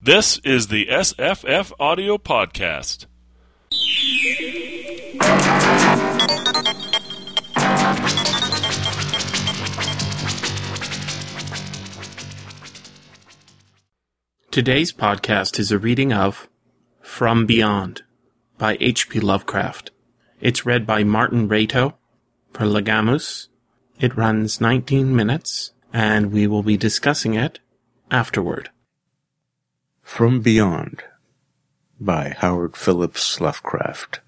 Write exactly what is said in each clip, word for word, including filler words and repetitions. This is the S F F Audio Podcast. Today's podcast is a reading of From Beyond by H P Lovecraft. It's read by Martin Reyto for Legamus. It runs nineteen minutes, and we will be discussing it afterward. From Beyond by Howard Phillips Lovecraft.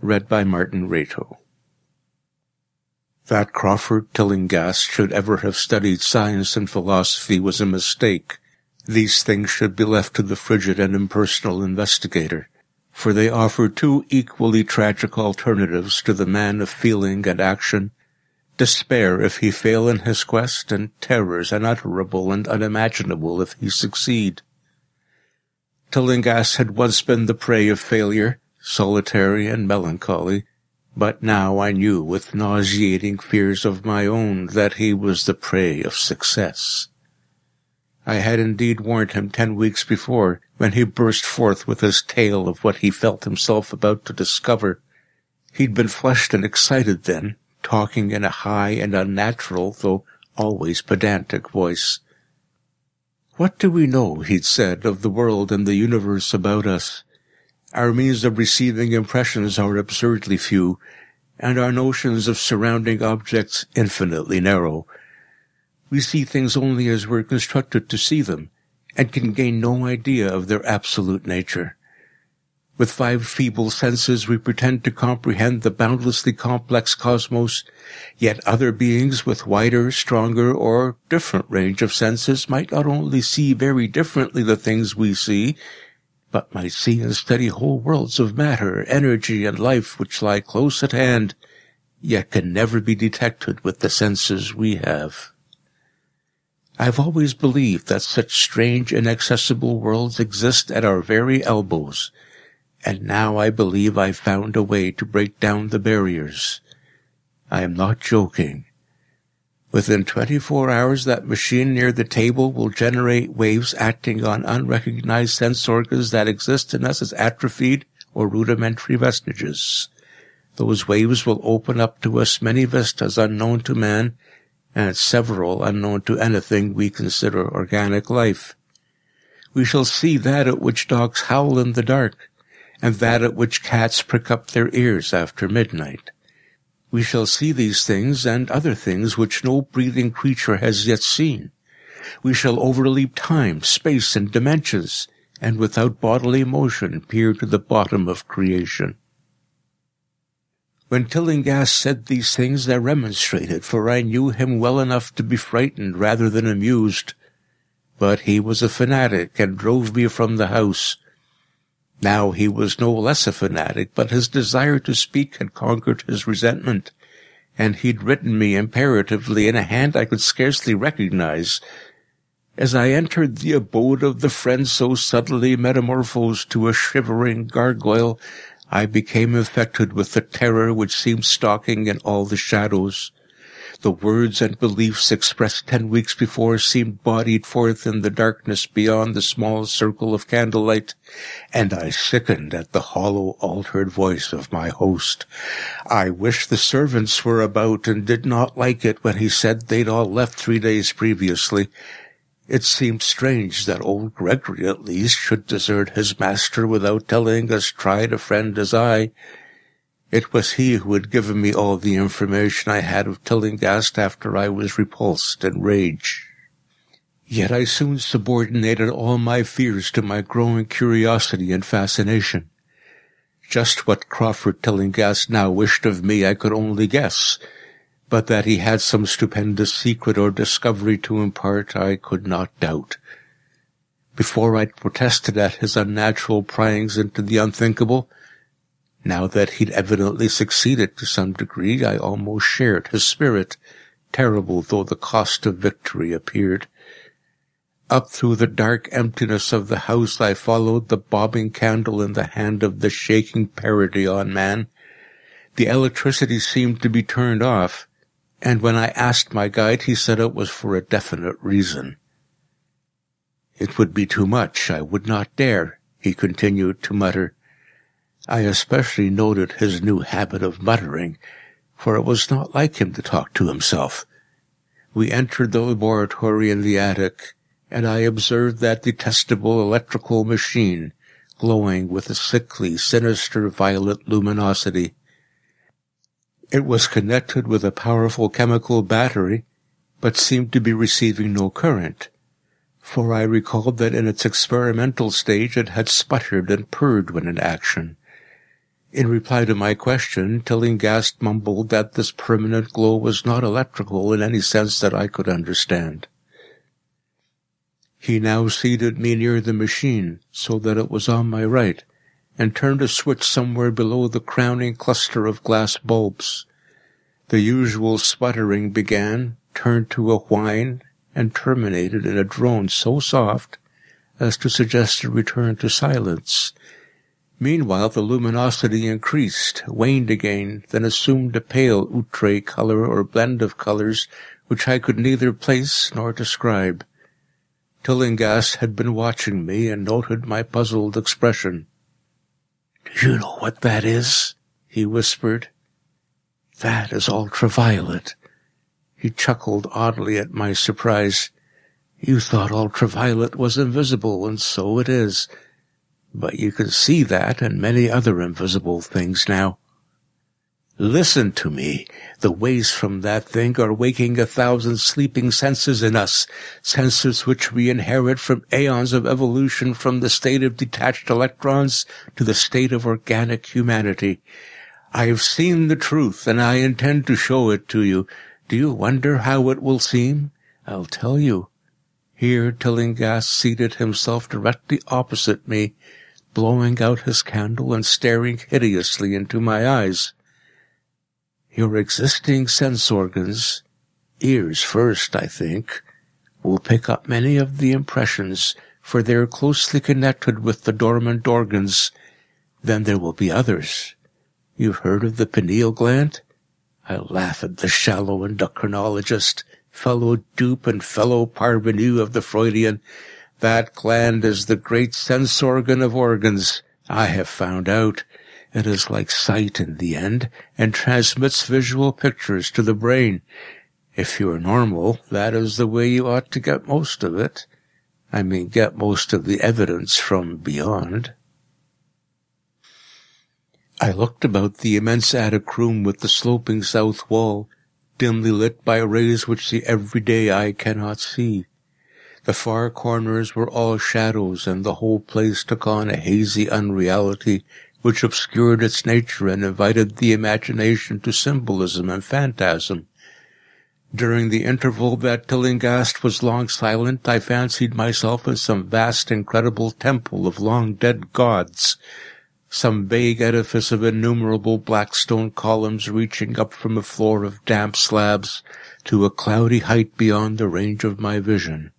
Read by Martin Reyto. That Crawford Tillinghast should ever have studied science and philosophy was a mistake. These things should be left to the frigid and impersonal investigator, for they offer two equally tragic alternatives to the man of feeling and action: despair if he fail in his quest, and terrors unutterable and unimaginable if he succeed. Tillinghast had once been the prey of failure, solitary and melancholy, but now I knew with nauseating fears of my own that he was the prey of success. I had indeed warned him ten weeks before, when he burst forth with his tale of what he felt himself about to discover. He'd been flushed and excited then, talking in a high and unnatural, though always pedantic, voice. "What do we know," he'd said, "of the world and the universe about us? Our means of receiving impressions are absurdly few, and our notions of surrounding objects infinitely narrow. We see things only as we're constructed to see them, and can gain no idea of their absolute nature. With five feeble senses we pretend to comprehend the boundlessly complex cosmos, yet other beings with wider, stronger, or different range of senses might not only see very differently the things we see, but might see and study whole worlds of matter, energy, and life which lie close at hand, yet can never be detected with the senses we have. I've always believed that such strange, inaccessible worlds exist at our very elbows, and now I believe I've found a way to break down the barriers. I am not joking. Within twenty-four hours, that machine near the table will generate waves acting on unrecognized sense organs that exist in us as atrophied or rudimentary vestiges. Those waves will open up to us many vistas unknown to man, and several unknown to anything we consider organic life. We shall see that at which dogs howl in the dark, and that at which cats prick up their ears after midnight. We shall see these things and other things which no breathing creature has yet seen. We shall overleap time, space, and dimensions, and without bodily motion peer to the bottom of creation." When Tillinghast said these things, I remonstrated, for I knew him well enough to be frightened rather than amused. But he was a fanatic, and drove me from the house. Now he was no less a fanatic, but his desire to speak had conquered his resentment, and he'd written me imperatively in a hand I could scarcely recognize. As I entered the abode of the friend so subtly metamorphosed to a shivering gargoyle, I became infected with the terror which seemed stalking in all the shadows. The words and beliefs expressed ten weeks before seemed bodied forth in the darkness beyond the small circle of candlelight, and I sickened at the hollow, altered voice of my host. I wish the servants were about, and did not like it when he said they'd all left three days previously. It seemed strange that old Gregory, at least, should desert his master without telling as tried a friend as I. It was he who had given me all the information I had of Tillinghast after I was repulsed in rage. Yet I soon subordinated all my fears to my growing curiosity and fascination. Just what Crawford Tillinghast now wished of me I could only guess, but that he had some stupendous secret or discovery to impart I could not doubt. Before I'd protested at his unnatural pryings into the unthinkable. Now that he'd evidently succeeded to some degree, I almost shared his spirit, terrible though the cost of victory appeared. Up through the dark emptiness of the house I followed the bobbing candle in the hand of the shaking parody on man. The electricity seemed to be turned off, and when I asked my guide, he said it was for a definite reason. It would be too much. I would not dare, he continued to mutter. I especially noted his new habit of muttering, for it was not like him to talk to himself. We entered the laboratory in the attic, and I observed that detestable electrical machine, glowing with a sickly, sinister violet luminosity. It was connected with a powerful chemical battery, but seemed to be receiving no current, for I recalled that in its experimental stage it had sputtered and purred when in action. In reply to my question, Tillinghast mumbled that this permanent glow was not electrical in any sense that I could understand. He now seated me near the machine, so that it was on my right, and turned a switch somewhere below the crowning cluster of glass bulbs. The usual sputtering began, turned to a whine, and terminated in a drone so soft as to suggest a return to silence. Meanwhile, the luminosity increased, waned again, then assumed a pale outre color or blend of colors which I could neither place nor describe. Tillinghast had been watching me and noted my puzzled expression. "Do you know what that is?" he whispered. "That is ultraviolet." He chuckled oddly at my surprise. "You thought ultraviolet was invisible, and so it is. But you can see that and many other invisible things now. Listen to me. The waves from that thing are waking a thousand sleeping senses in us, senses which we inherit from aeons of evolution, from the state of detached electrons to the state of organic humanity. I have seen the truth, and I intend to show it to you. Do you wonder how it will seem? I'll tell you." Here Tillinghast seated himself directly opposite me, blowing out his candle and staring hideously into my eyes. "Your existing sense organs, ears first, I think, will pick up many of the impressions, for they are closely connected with the dormant organs. Then there will be others. You've heard of the pineal gland? I laugh at the shallow endocrinologist, fellow dupe and fellow parvenu of the Freudian. That gland is the great sense organ of organs. I have found out. It is like sight in the end, and transmits visual pictures to the brain. If you are normal, that is the way you ought to get most of it. I mean, get most of the evidence from beyond." I looked about the immense attic room with the sloping south wall, dimly lit by rays which the everyday eye cannot see. The far corners were all shadows, and the whole place took on a hazy unreality which obscured its nature and invited the imagination to symbolism and phantasm. During the interval that Tillinghast was long silent, I fancied myself in some vast, incredible temple of long-dead gods, some vague edifice of innumerable black stone columns reaching up from a floor of damp slabs to a cloudy height beyond the range of my vision.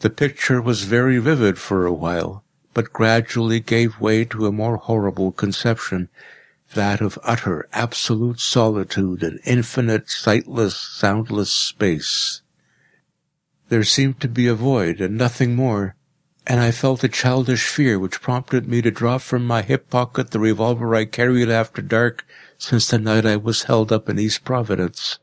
The picture was very vivid for a while, but gradually gave way to a more horrible conception, that of utter, absolute solitude and infinite, sightless, soundless space. There seemed to be a void and nothing more, and I felt a childish fear which prompted me to draw from my hip pocket the revolver I carried after dark since the night I was held up in East Providence.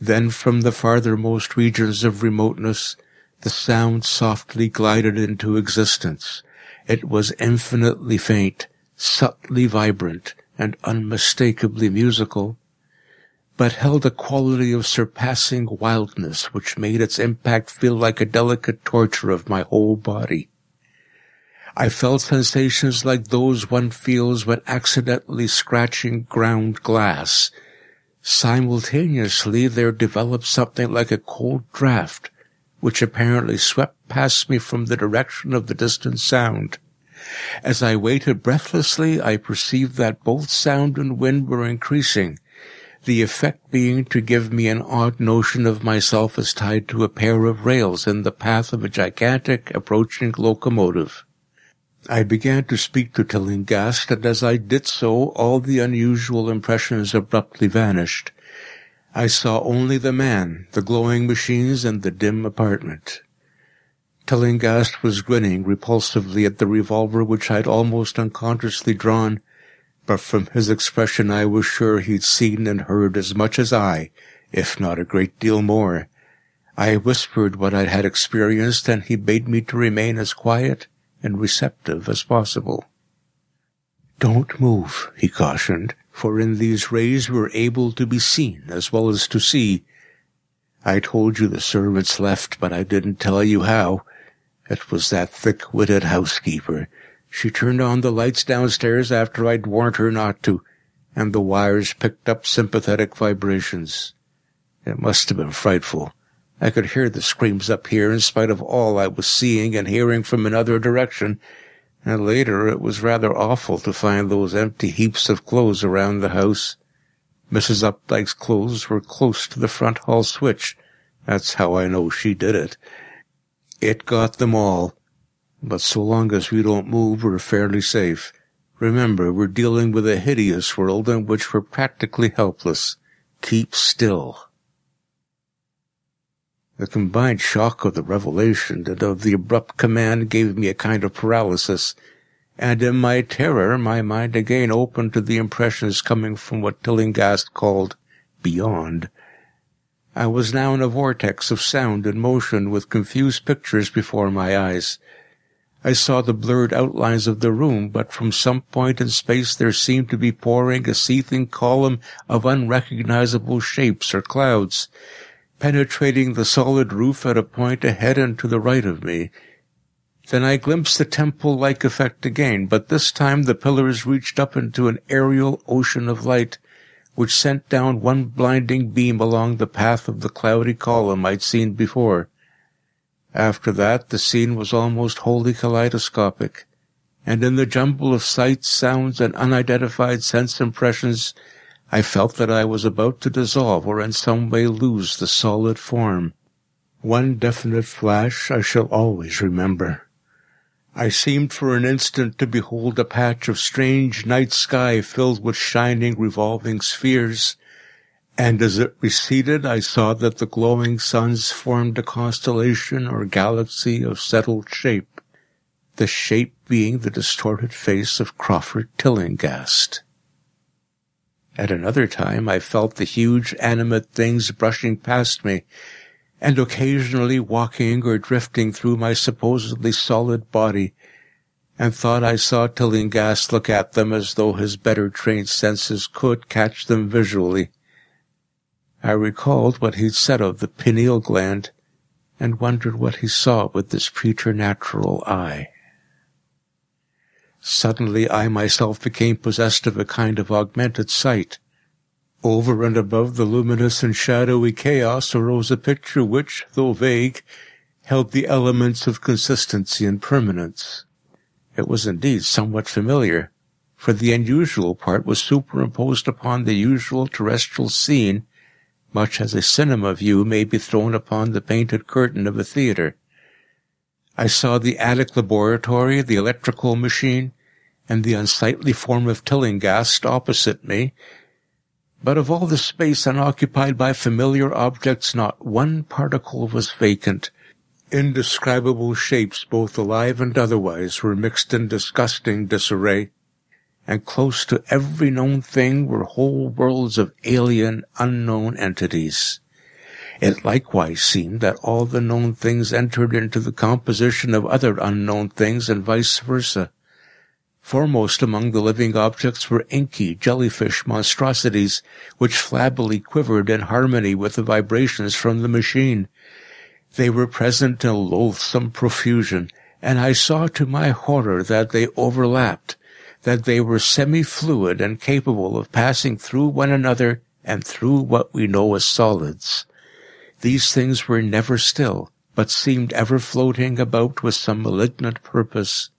Then from the farthermost regions of remoteness the sound softly glided into existence. It was infinitely faint, subtly vibrant, and unmistakably musical, but held a quality of surpassing wildness which made its impact feel like a delicate torture of my whole body. I felt sensations like those one feels when accidentally scratching ground glass. Simultaneously there developed something like a cold draught, which apparently swept past me from the direction of the distant sound. As I waited breathlessly, I perceived that both sound and wind were increasing, the effect being to give me an odd notion of myself as tied to a pair of rails in the path of a gigantic approaching locomotive. I began to speak to Tillinghast, and as I did so, all the unusual impressions abruptly vanished. I saw only the man, the glowing machines, and the dim apartment. Tillinghast was grinning repulsively at the revolver which I had almost unconsciously drawn, but from his expression I was sure he'd seen and heard as much as I, if not a great deal more. I whispered what I had experienced, and he bade me to remain as quiet and receptive as possible. "Don't move," he cautioned, for in these rays we were able to be seen as well as to see. I told you the servants left, but I didn't tell you how. It was that thick-witted housekeeper. She turned on the lights downstairs after I'd warned her not to, and the wires picked up sympathetic vibrations. It must have been frightful. I could hear the screams up here in spite of all I was seeing and hearing from another direction, and later it was rather awful to find those empty heaps of clothes around the house. Missus Updike's clothes were close to the front hall switch. That's how I know she did it. It got them all. But so long as we don't move, we're fairly safe. Remember, we're dealing with a hideous world in which we're practically helpless. Keep still. The combined shock of the revelation and of the abrupt command gave me a kind of paralysis, and in my terror my mind again opened to the impressions coming from what Tillinghast called beyond. I was now in a vortex of sound and motion with confused pictures before my eyes. I saw the blurred outlines of the room, but from some point in space there seemed to be pouring a seething column of unrecognizable shapes or clouds, penetrating the solid roof at a point ahead and to the right of me. Then I glimpsed the temple-like effect again, but this time the pillars reached up into an aerial ocean of light, which sent down one blinding beam along the path of the cloudy column I'd seen before. After that, the scene was almost wholly kaleidoscopic, and in the jumble of sights, sounds, and unidentified sense impressions, I felt that I was about to dissolve or in some way lose the solid form. One definite flash I shall always remember. I seemed for an instant to behold a patch of strange night sky filled with shining, revolving spheres, and as it receded I saw that the glowing suns formed a constellation or galaxy of settled shape, the shape being the distorted face of Crawford Tillinghast. At another time I felt the huge animate things brushing past me, and occasionally walking or drifting through my supposedly solid body, and thought I saw Tillinghast look at them as though his better-trained senses could catch them visually. I recalled what he'd said of the pineal gland, and wondered what he saw with this preternatural eye. Suddenly I myself became possessed of a kind of augmented sight. Over and above the luminous and shadowy chaos arose a picture which, though vague, held the elements of consistency and permanence. It was indeed somewhat familiar, for the unusual part was superimposed upon the usual terrestrial scene, much as a cinema view may be thrown upon the painted curtain of a theatre. I saw the attic laboratory, the electrical machine, and the unsightly form of Tillinghast opposite me, but of all the space unoccupied by familiar objects not one particle was vacant. Indescribable shapes, both alive and otherwise, were mixed in disgusting disarray, and close to every known thing were whole worlds of alien, unknown entities. It likewise seemed that all the known things entered into the composition of other unknown things, and vice versa. Foremost among the living objects were inky, jellyfish monstrosities, which flabbily quivered in harmony with the vibrations from the machine. They were present in loathsome profusion, and I saw to my horror that they overlapped, that they were semi-fluid and capable of passing through one another and through what we know as solids. These things were never still, but seemed ever floating about with some malignant purpose.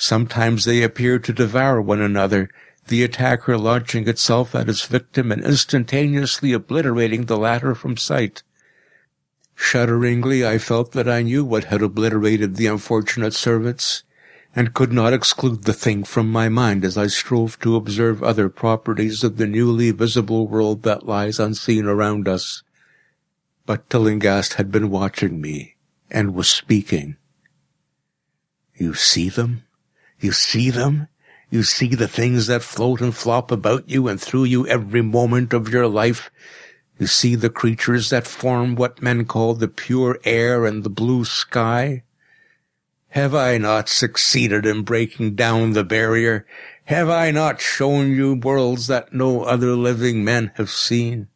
Sometimes they appeared to devour one another, the attacker launching itself at its victim and instantaneously obliterating the latter from sight. Shudderingly, I felt that I knew what had obliterated the unfortunate servants, and could not exclude the thing from my mind as I strove to observe other properties of the newly visible world that lies unseen around us. But Tillinghast had been watching me, and was speaking. You see them? You see them? You see the things that float and flop about you and through you every moment of your life. You see the creatures that form what men call the pure air and the blue sky. Have I not succeeded in breaking down the barrier? Have I not shown you worlds that no other living men have seen?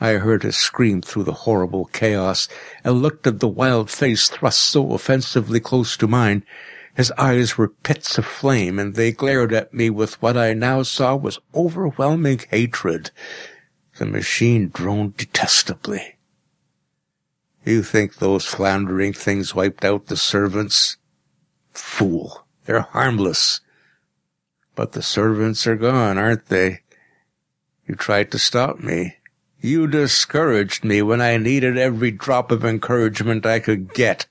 I heard a scream through the horrible chaos, and looked at the wild face thrust so offensively close to mine. His eyes were pits of flame, and they glared at me with what I now saw was overwhelming hatred. The machine droned detestably. You think those floundering things wiped out the servants? Fool! They're harmless. But the servants are gone, aren't they? You tried to stop me. You discouraged me when I needed every drop of encouragement I could get.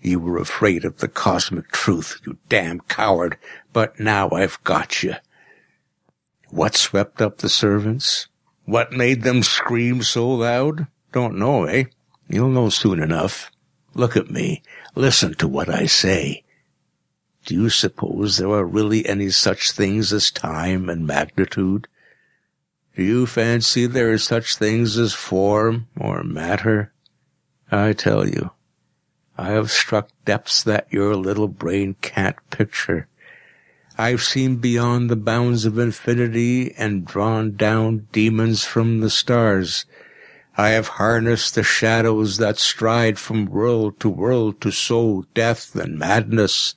You were afraid of the cosmic truth, you damn coward, but now I've got you. What swept up the servants? What made them scream so loud? Don't know, eh? You'll know soon enough. Look at me. Listen to what I say. Do you suppose there are really any such things as time and magnitude? Do you fancy there are such things as form or matter? I tell you, I have struck depths that your little brain can't picture. I've seen beyond the bounds of infinity and drawn down demons from the stars. I have harnessed the shadows that stride from world to world to sow death and madness.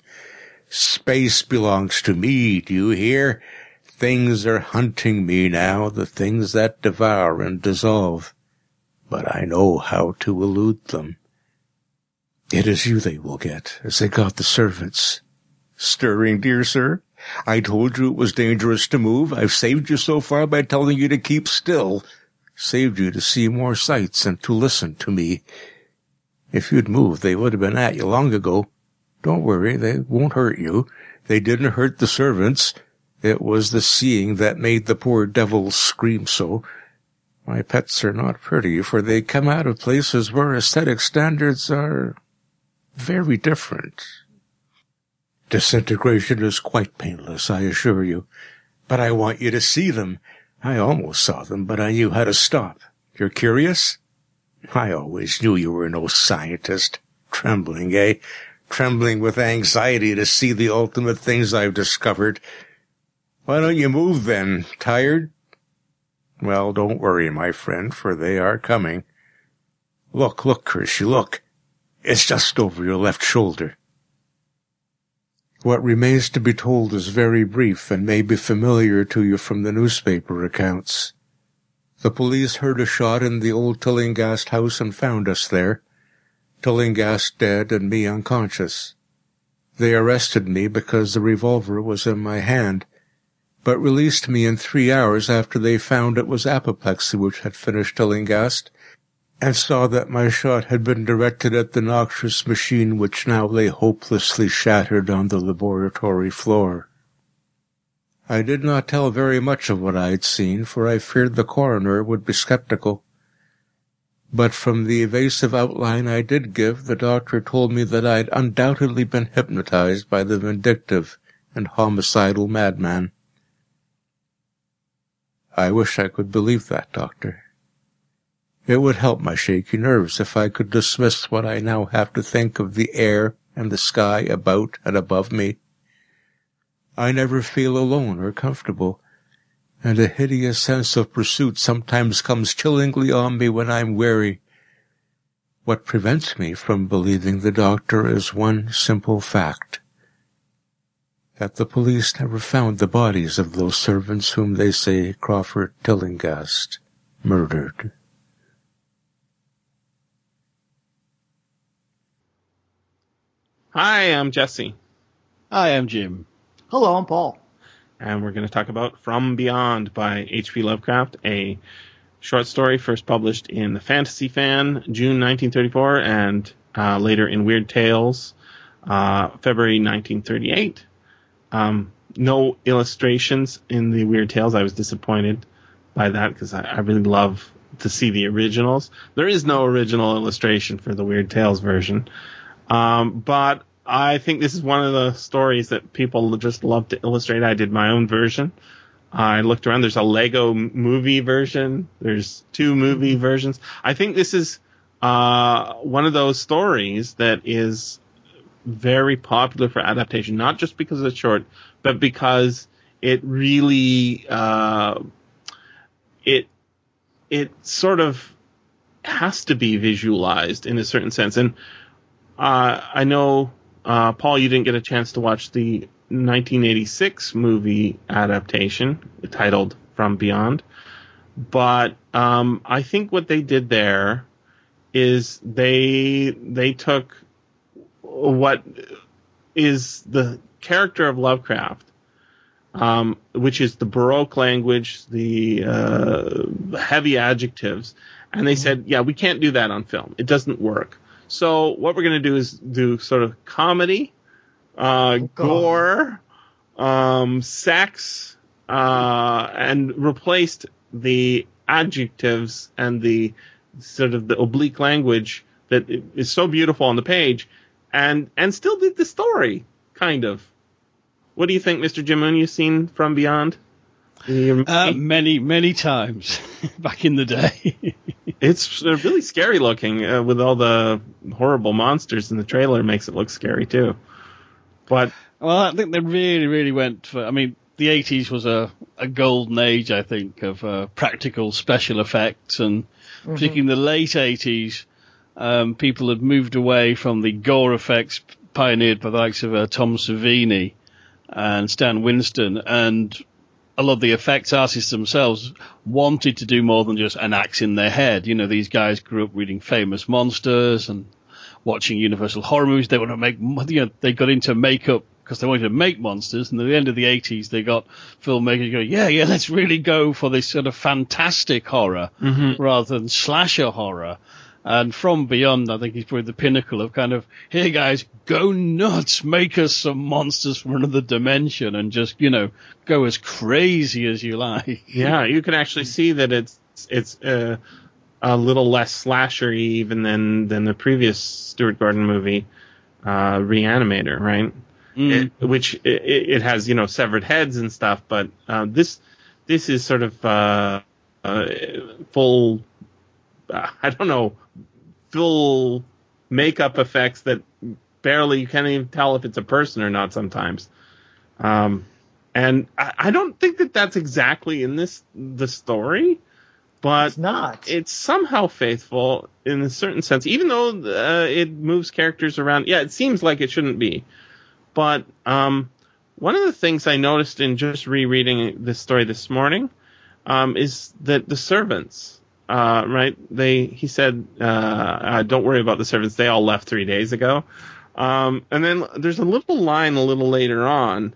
Space belongs to me, do you hear? Things are hunting me now, the things that devour and dissolve. But I know how to elude them. It is you they will get, as they got the servants. Stirring, dear sir. I told you it was dangerous to move. I've saved you so far by telling you to keep still. Saved you to see more sights and to listen to me. If you'd moved, they would have been at you long ago. Don't worry, they won't hurt you. They didn't hurt the servants. It was the seeing that made the poor devils scream so. My pets are not pretty, for they come out of places where aesthetic standards are very different. Disintegration is quite painless, I assure you. But I want you to see them. I almost saw them, but I knew how to stop. You're curious? I always knew you were no scientist. Trembling, eh? Trembling with anxiety to see the ultimate things I've discovered. Why don't you move, then? Tired? Well, don't worry, my friend, for they are coming. Look, look, Kershi, look. It's just over your left shoulder. What remains to be told is very brief and may be familiar to you from the newspaper accounts. The police heard a shot in the old Tillinghast house and found us there. Tillinghast dead and me unconscious. They arrested me because the revolver was in my hand, but released me in three hours after they found it was apoplexy which had finished Tillinghast, and saw that my shot had been directed at the noxious machine which now lay hopelessly shattered on the laboratory floor. I did not tell very much of what I had seen, for I feared the coroner would be skeptical. But from the evasive outline I did give, the doctor told me that I had undoubtedly been hypnotized by the vindictive and homicidal madman. I wish I could believe that, doctor. It would help my shaky nerves if I could dismiss what I now have to think of the air and the sky about and above me. I never feel alone or comfortable, and a hideous sense of pursuit sometimes comes chillingly on me when I'm weary. What prevents me from believing the doctor is one simple fact, that the police never found the bodies of those servants whom they say Crawford Tillinghast murdered. Hi, I'm Jesse. Hi, I'm Jim. Hello, I'm Paul. And we're going to talk about From Beyond by H P Lovecraft, a short story first published in the Fantasy Fan, June nineteen thirty-four, and uh, later in Weird Tales, uh, February nineteen thirty-eight. Um, no illustrations in the Weird Tales. I was disappointed by that because I, I really love to see the originals. There is no original illustration for the Weird Tales version. Um, but I think this is one of the stories that people just love to illustrate. I did my own version. I looked around. There's a Lego movie version. There's two movie versions. I think this is uh, one of those stories that is very popular for adaptation, not just because it's short, but because it really uh, it it sort of has to be visualized in a certain sense. And uh, I know, uh, Paul, you didn't get a chance to watch the nineteen eighty-six movie adaptation titled From Beyond, but um, I think what they did there is they they took what is the character of Lovecraft, um, which is the Baroque language, the uh, heavy adjectives, and they said, yeah, we can't do that on film. It doesn't work. So what we're going to do is do sort of comedy, Uh, oh, gore, um, sex, uh, and replaced the adjectives and the sort of the oblique language that is so beautiful on the page, and and still did the story, kind of. What do you think, Mister Jim Moon? You've seen From Beyond? Uh, many, many times back in the day. It's really scary looking, uh, with all the horrible monsters in the trailer. Makes it look scary too. But well, I think they really, really went for. I mean, the eighties was a, a golden age, I think, of uh, practical special effects, and mm-hmm. particularly in the late eighties, um, people had moved away from the gore effects pioneered by the likes of uh, Tom Savini and Stan Winston, and a lot of the effects artists themselves wanted to do more than just an axe in their head. You know, these guys grew up reading Famous Monsters and watching Universal horror movies. They want to make, you know, they got into makeup because they wanted to make monsters. And at the end of the eighties, they got filmmakers going, yeah, yeah, let's really go for this sort of fantastic horror mm-hmm. rather than slasher horror. And From Beyond, I think, is probably the pinnacle of kind of, here, guys, go nuts, make us some monsters from another dimension, and just, you know, go as crazy as you like. Yeah, you can actually see that it's it's. Uh, a little less slashery even than, than the previous Stuart Gordon movie, uh, Reanimator, right? Mm. It, which it, it has, you know, severed heads and stuff, but uh, this this is sort of uh, uh, full, uh, I don't know, full makeup effects that barely you can't even tell if it's a person or not sometimes. Um, and I, I don't think that that's exactly in this the story. But it's not. It's somehow faithful in a certain sense, even though uh, it moves characters around. Yeah, it seems like it shouldn't be. But um, one of the things I noticed in just rereading this story this morning um, is that the servants, uh, right? They he said, uh, uh, "Don't worry about the servants. They all left three days ago." Um, and then there's a little line a little later on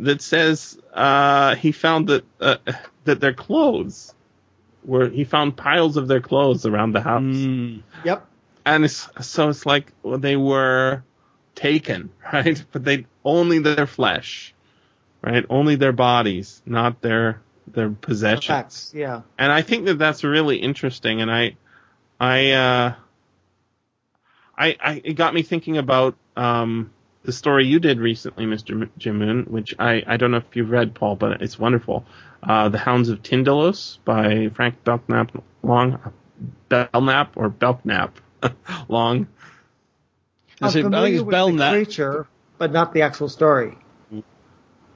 that says uh, he found that uh, that their clothes. Where he found piles of their clothes around the house. Mm. Yep. And it's, so it's like, well, they were taken, right? But they only their flesh, right? Only their bodies, not their their possessions. Facts, yeah. And I think that that's really interesting. And I, I, uh, I, I it got me thinking about um, the story you did recently, Mister Jim Moon, which I, I don't know if you've read, Paul, but it's wonderful. Uh, the Hounds of Tindalos by Frank Belknap Long, Belknap or Belknap Long. I'm Is it, familiar I think it's with Belknap. The creature, but not the actual story.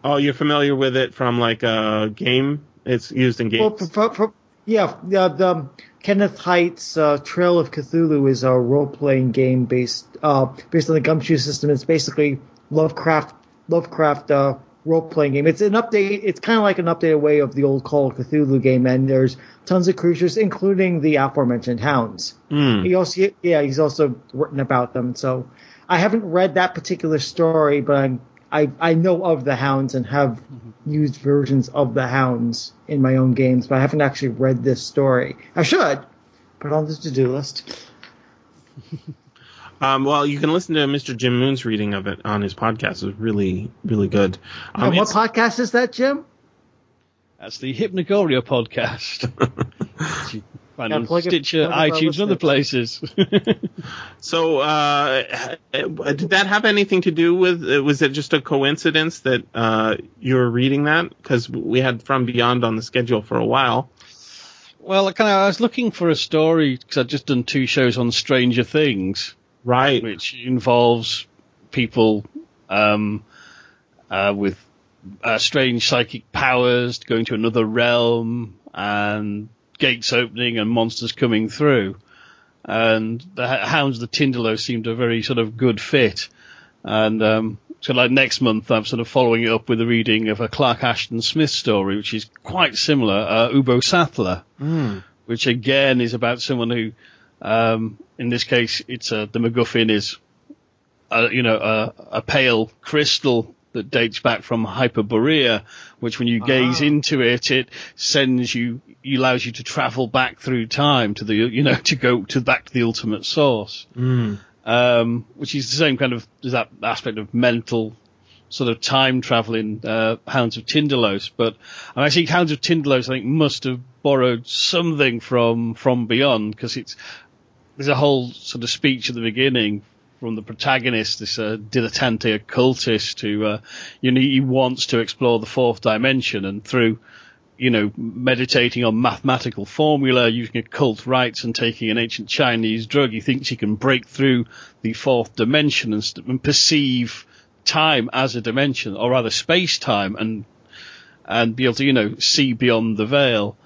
Oh, you're familiar with it from like a game? It's used in games. Well, for, for, yeah, the, the Kenneth Height's uh, Trail of Cthulhu is a role-playing game based uh, based on the Gumshoe system. It's basically Lovecraft Lovecraft. Uh, role-playing game. It's an update. It's kind of like an updated way of the old Call of Cthulhu game, and there's tons of creatures, including the aforementioned hounds. Mm. He also, yeah, he's also written about them. So I haven't read that particular story, but I'm, I I know of the hounds and have used versions of the hounds in my own games, but I haven't actually read this story. I should put it on the to-do list. Um, well, you can listen to Mister Jim Moon's reading of it on his podcast. It was really, really good. Um, and what podcast is that, Jim? That's the Hypnogoria podcast. find yeah, on Stitcher, it, iTunes, and other places. So, uh, did that have anything to do with? Was it just a coincidence that uh, you were reading that? Because we had From Beyond on the schedule for a while. Well, I kind of I was looking for a story because I'd just done two shows on Stranger Things, right, which involves people um, uh, with uh, strange psychic powers going to another realm and gates opening and monsters coming through. And the Hounds of the Tindalos seemed a very sort of good fit. And um, so like next month, I'm sort of following it up with a reading of a Clark Ashton Smith story, which is quite similar, uh, Ubbo-Sathla, mm. which again is about someone who, um, in this case, it's a, the MacGuffin is, a, you know, a, a pale crystal that dates back from Hyperborea, which when you gaze oh. into it, it sends you, it allows you to travel back through time to the, you know, to go to back to the ultimate source, mm. um, which is the same kind of that aspect of mental sort of time traveling, uh, Hounds of Tindalos. But and I think Hounds of Tindalos, I think, must have borrowed something from From Beyond, because it's there's a whole sort of speech at the beginning from the protagonist, this uh, dilettante occultist who, uh, you know, he wants to explore the fourth dimension, and through, you know, meditating on mathematical formula, using occult rites and taking an ancient Chinese drug, he thinks he can break through the fourth dimension and, st- and perceive time as a dimension, or rather space-time, and and be able to, you know, see beyond the veil.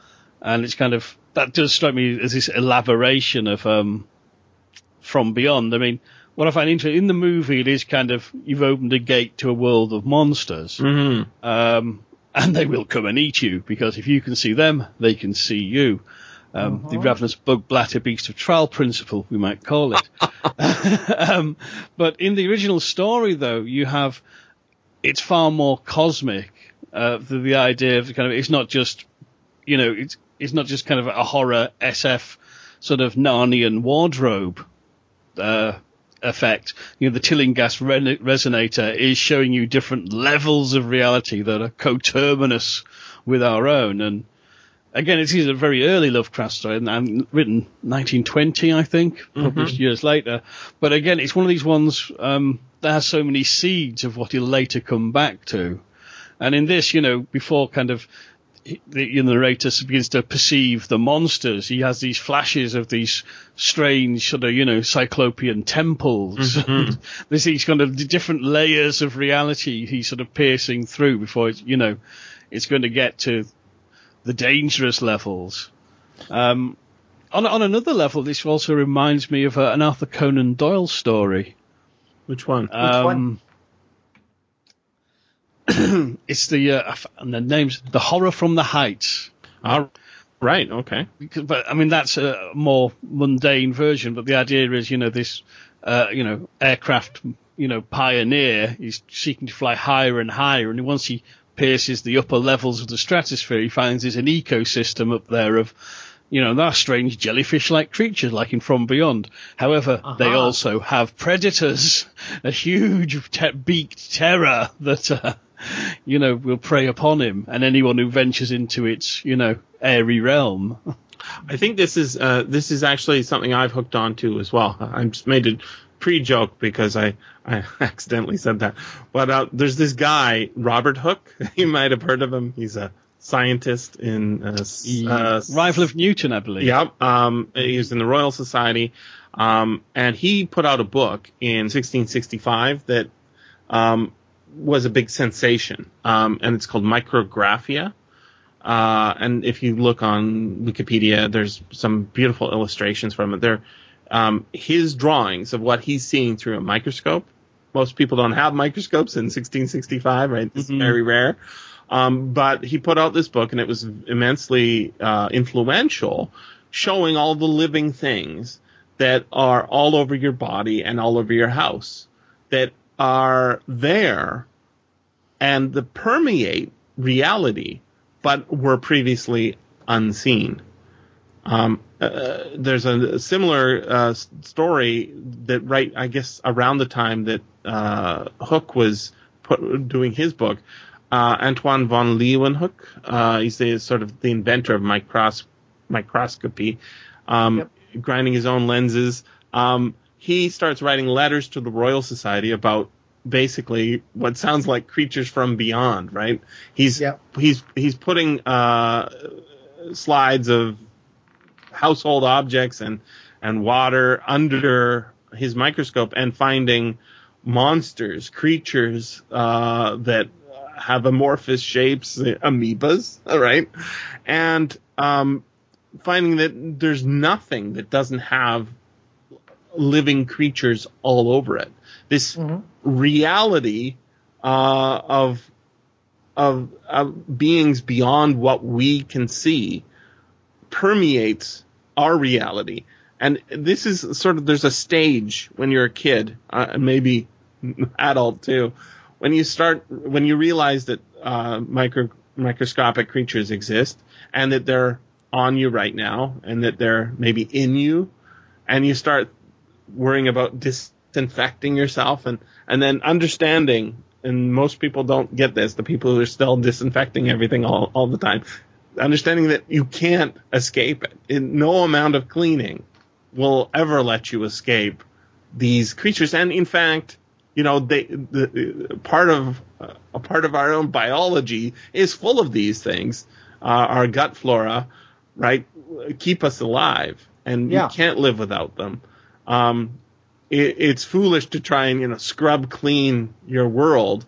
And it's kind of, that does strike me as this elaboration of um, From Beyond. I mean, what I find interesting in the movie, it is kind of, you've opened a gate to a world of monsters, mm-hmm. um, and they will come and eat you, because if you can see them, they can see you. Um, uh-huh. The Ravenous Bugblatter Beast of Traal principle, we might call it. um, but in the original story, though, you have, it's far more cosmic. Uh, the, the idea of kind of, it's not just, you know, it's it's not just kind of a horror S F sort of Narnian wardrobe. Uh, effect. You know, the Tillinghast re- resonator is showing you different levels of reality that are coterminous with our own. And again, it is a very early Lovecraft story, and, and written nineteen twenty, I think, published mm-hmm. years later. But again, it's one of these ones um, that has so many seeds of what he'll later come back to. And in this, you know, before kind of the narrator begins to perceive the monsters, he has these flashes of these strange sort of, you know, cyclopean temples. Mm-hmm. There's these kind of different layers of reality he's sort of piercing through before, it's, you know, it's going to get to the dangerous levels. Um, on, on another level, this also reminds me of uh, an Arthur Conan Doyle story. Which one? Um, Which one? It's the uh, and the name's The Horror from the Heights. Ah, right, okay. Because, but I mean, that's a more mundane version. But the idea is, you know, this, uh, you know, aircraft, you know, pioneer is seeking to fly higher and higher, and once he pierces the upper levels of the stratosphere, he finds there's an ecosystem up there of, you know, there are strange jellyfish-like creatures, like in From Beyond. However, uh-huh. they also have predators, a huge te- beaked terror that. Uh, you know, will prey upon him and anyone who ventures into its, you know, airy realm. I think this is uh, this is actually something I've hooked on to as well. I just made a pre-joke because I, I accidentally said that. But uh, there's this guy, Robert Hooke. You might have heard of him. He's a scientist in... Uh, uh, Rival of Newton, I believe. Yep. Yeah, um, he was in the Royal Society. Um, and he put out a book in sixteen sixty-five that... Um, was a big sensation, um, and it's called Micrographia. Uh, and if you look on Wikipedia, there's some beautiful illustrations from it. They're um, his drawings of what he's seeing through a microscope. Most people don't have microscopes in sixteen sixty-five, right? It's mm-hmm. very rare. Um, but he put out this book, and it was immensely uh, influential, showing all the living things that are all over your body and all over your house that are there and the permeate reality, but were previously unseen. Um, uh, there's a, a similar uh, story that right, I guess, around the time that uh, Hooke was put, doing his book, uh, Antonie van Leeuwenhoek, uh, he's the, sort of the inventor of micros- microscopy, um, yep. grinding his own lenses. Um, he starts writing letters to the Royal Society about basically what sounds like creatures from beyond, right? He's yep. he's he's putting uh, slides of household objects and and water under his microscope and finding monsters, creatures uh, that have amorphous shapes, amoebas, all right, and um, finding that there's nothing that doesn't have living creatures all over it. This mm-hmm. reality uh, of, of of beings beyond what we can see permeates our reality. And this is sort of, there's a stage when you're a kid, uh, maybe adult too, when you start, when you realize that uh, micro, microscopic creatures exist and that they're on you right now and that they're maybe in you, and you start worrying about disinfecting yourself and, and then understanding, and most people don't get this, the people who are still disinfecting everything all, all the time, understanding that you can't escape it. In no amount of cleaning will ever let you escape these creatures. And in fact, you know, they, the, part of uh, a part of our own biology is full of these things. Uh, our gut flora, right, keep us alive, and yeah. we can't live without them. Um, it, it's foolish to try and, you know, scrub clean your world.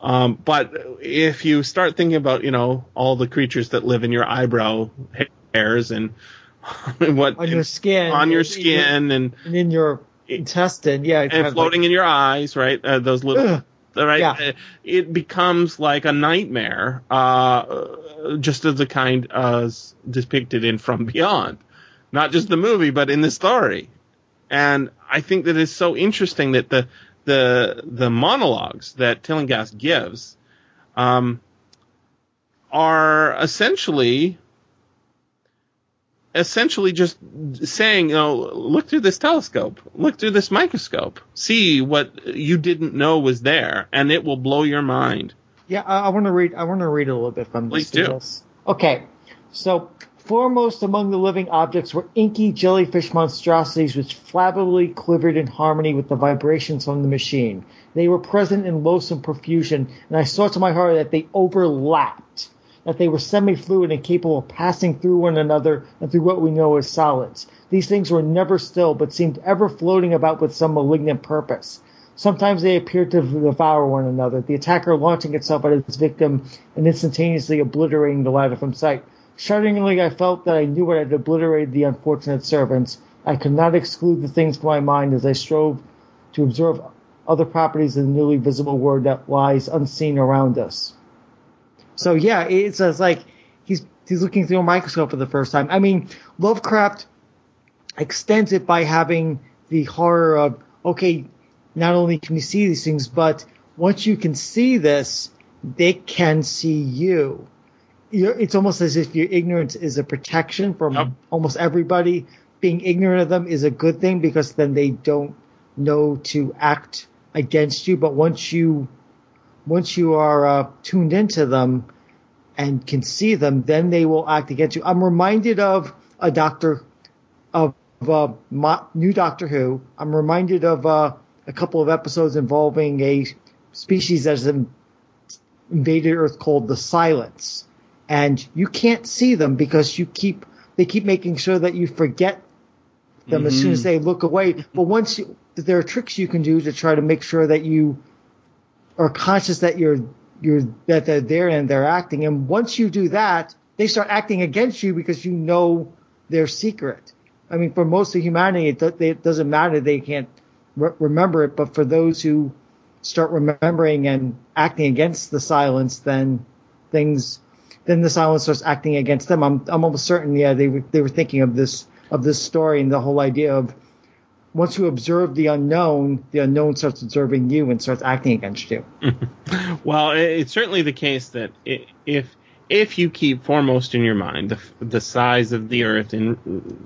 Um, but if you start thinking about, you know, all the creatures that live in your eyebrow hairs and what on your skin, on your skin, and, and in your intestine, yeah, and kind of floating like, in your eyes, right? Uh, those little, ugh, right? Yeah. It becomes like a nightmare, uh, just as the kind as uh, depicted in From Beyond, not just the movie, but in the story. And I think that it's so interesting that the the the monologues that Tillinghast gives um, are essentially. Essentially just saying, you know, look through this telescope, look through this microscope, see what you didn't know was there, and it will blow your mind. Yeah, I, I want to read I want to read a little bit from this. Please do. Okay, so foremost among the living objects were inky jellyfish monstrosities which flabbily quivered in harmony with the vibrations from the machine. They were present in loathsome profusion, and I saw to my heart that they overlapped, that they were semi-fluid and capable of passing through one another and through what we know as solids. These things were never still, but seemed ever floating about with some malignant purpose. Sometimes they appeared to devour one another, the attacker launching itself at its victim and instantaneously obliterating the latter from sight. Shudderingly, I felt that I knew what had obliterated the unfortunate servants. I could not exclude the things from my mind as I strove to observe other properties of the newly visible world that lies unseen around us. So, yeah, it's, it's like he's he's looking through a microscope for the first time. I mean, Lovecraft extends it by having the horror of, okay, not only can you see these things, but once you can see this, they can see you. You're, it's almost as if your ignorance is a protection from yep. almost everybody. Being ignorant of them is a good thing because then they don't know to act against you. But once you... Once you are uh, tuned into them and can see them, then they will act against you. I'm reminded of a doctor, of a uh, new Doctor Who. I'm reminded of uh, a couple of episodes involving a species that has invaded Earth called the Silence, and you can't see them because you keep they keep making sure that you forget them mm-hmm. as soon as they look away. But once you, there are tricks you can do to try to make sure that you. Are conscious that you're you're that they're there and they're acting, and once you do that, they start acting against you because you know their secret. I mean, for most of humanity, it, do, it doesn't matter; they can't re- remember it. But for those who start remembering and acting against the silence, then things, then the silence starts acting against them. I'm I'm almost certain, yeah, they were, they were thinking of this of this story and the whole idea of. Once you observe the unknown, the unknown starts observing you and starts acting against you. Well, it's certainly the case that if if you keep foremost in your mind the, the size of the Earth in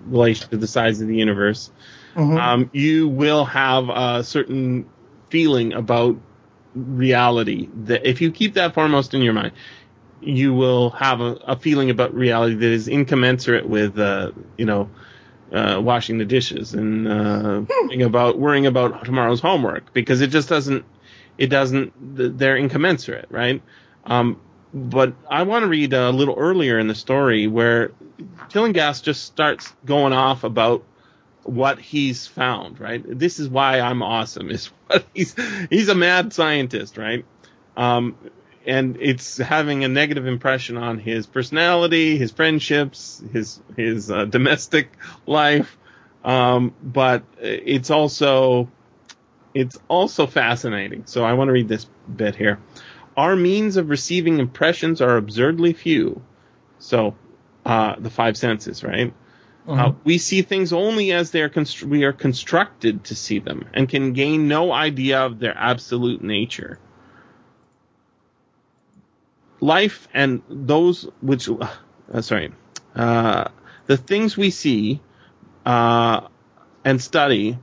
relation to the size of the universe, mm-hmm. um, you will have a certain feeling about reality. That if you keep that foremost in your mind, you will have a, a feeling about reality that is incommensurate with, uh, you know, uh, washing the dishes and uh, hmm. about worrying about tomorrow's homework, because it just doesn't, it doesn't, they're incommensurate, right? Um, but I want to read a little earlier in the story where Tillinghast just starts going off about what he's found, right? This is why I'm awesome, is what he's, he's a mad scientist, right? Um, and it's having a negative impression on his personality, his friendships, his, his, uh, domestic life. Um, but it's also, it's also fascinating. So I want to read this bit here. Our means of receiving impressions are absurdly few. So, uh, the five senses, right? Uh, we see things only as they are const- we are constructed to see them, and can gain no idea of their absolute nature. Life and those which, uh, sorry, uh, the things we see uh, and study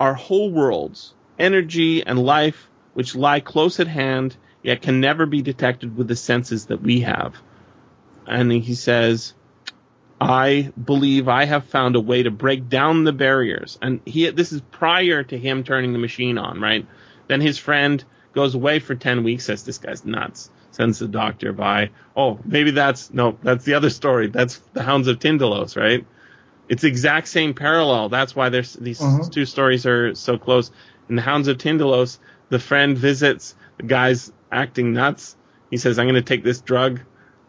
are whole worlds, energy and life which lie close at hand, yet can never be detected with the senses that we have. And he says, I believe I have found a way to break down the barriers. And he, this is prior to him turning the machine on, right? Then his friend goes away for ten weeks, says, this guy's nuts, sends the doctor by. Oh, maybe that's, no, that's the other story. That's the Hounds of Tindalos, right? It's the exact same parallel. That's why there's these uh-huh. two stories are so close. In the Hounds of Tindalos, the friend visits, the guy's acting nuts. He says, I'm going to take this drug.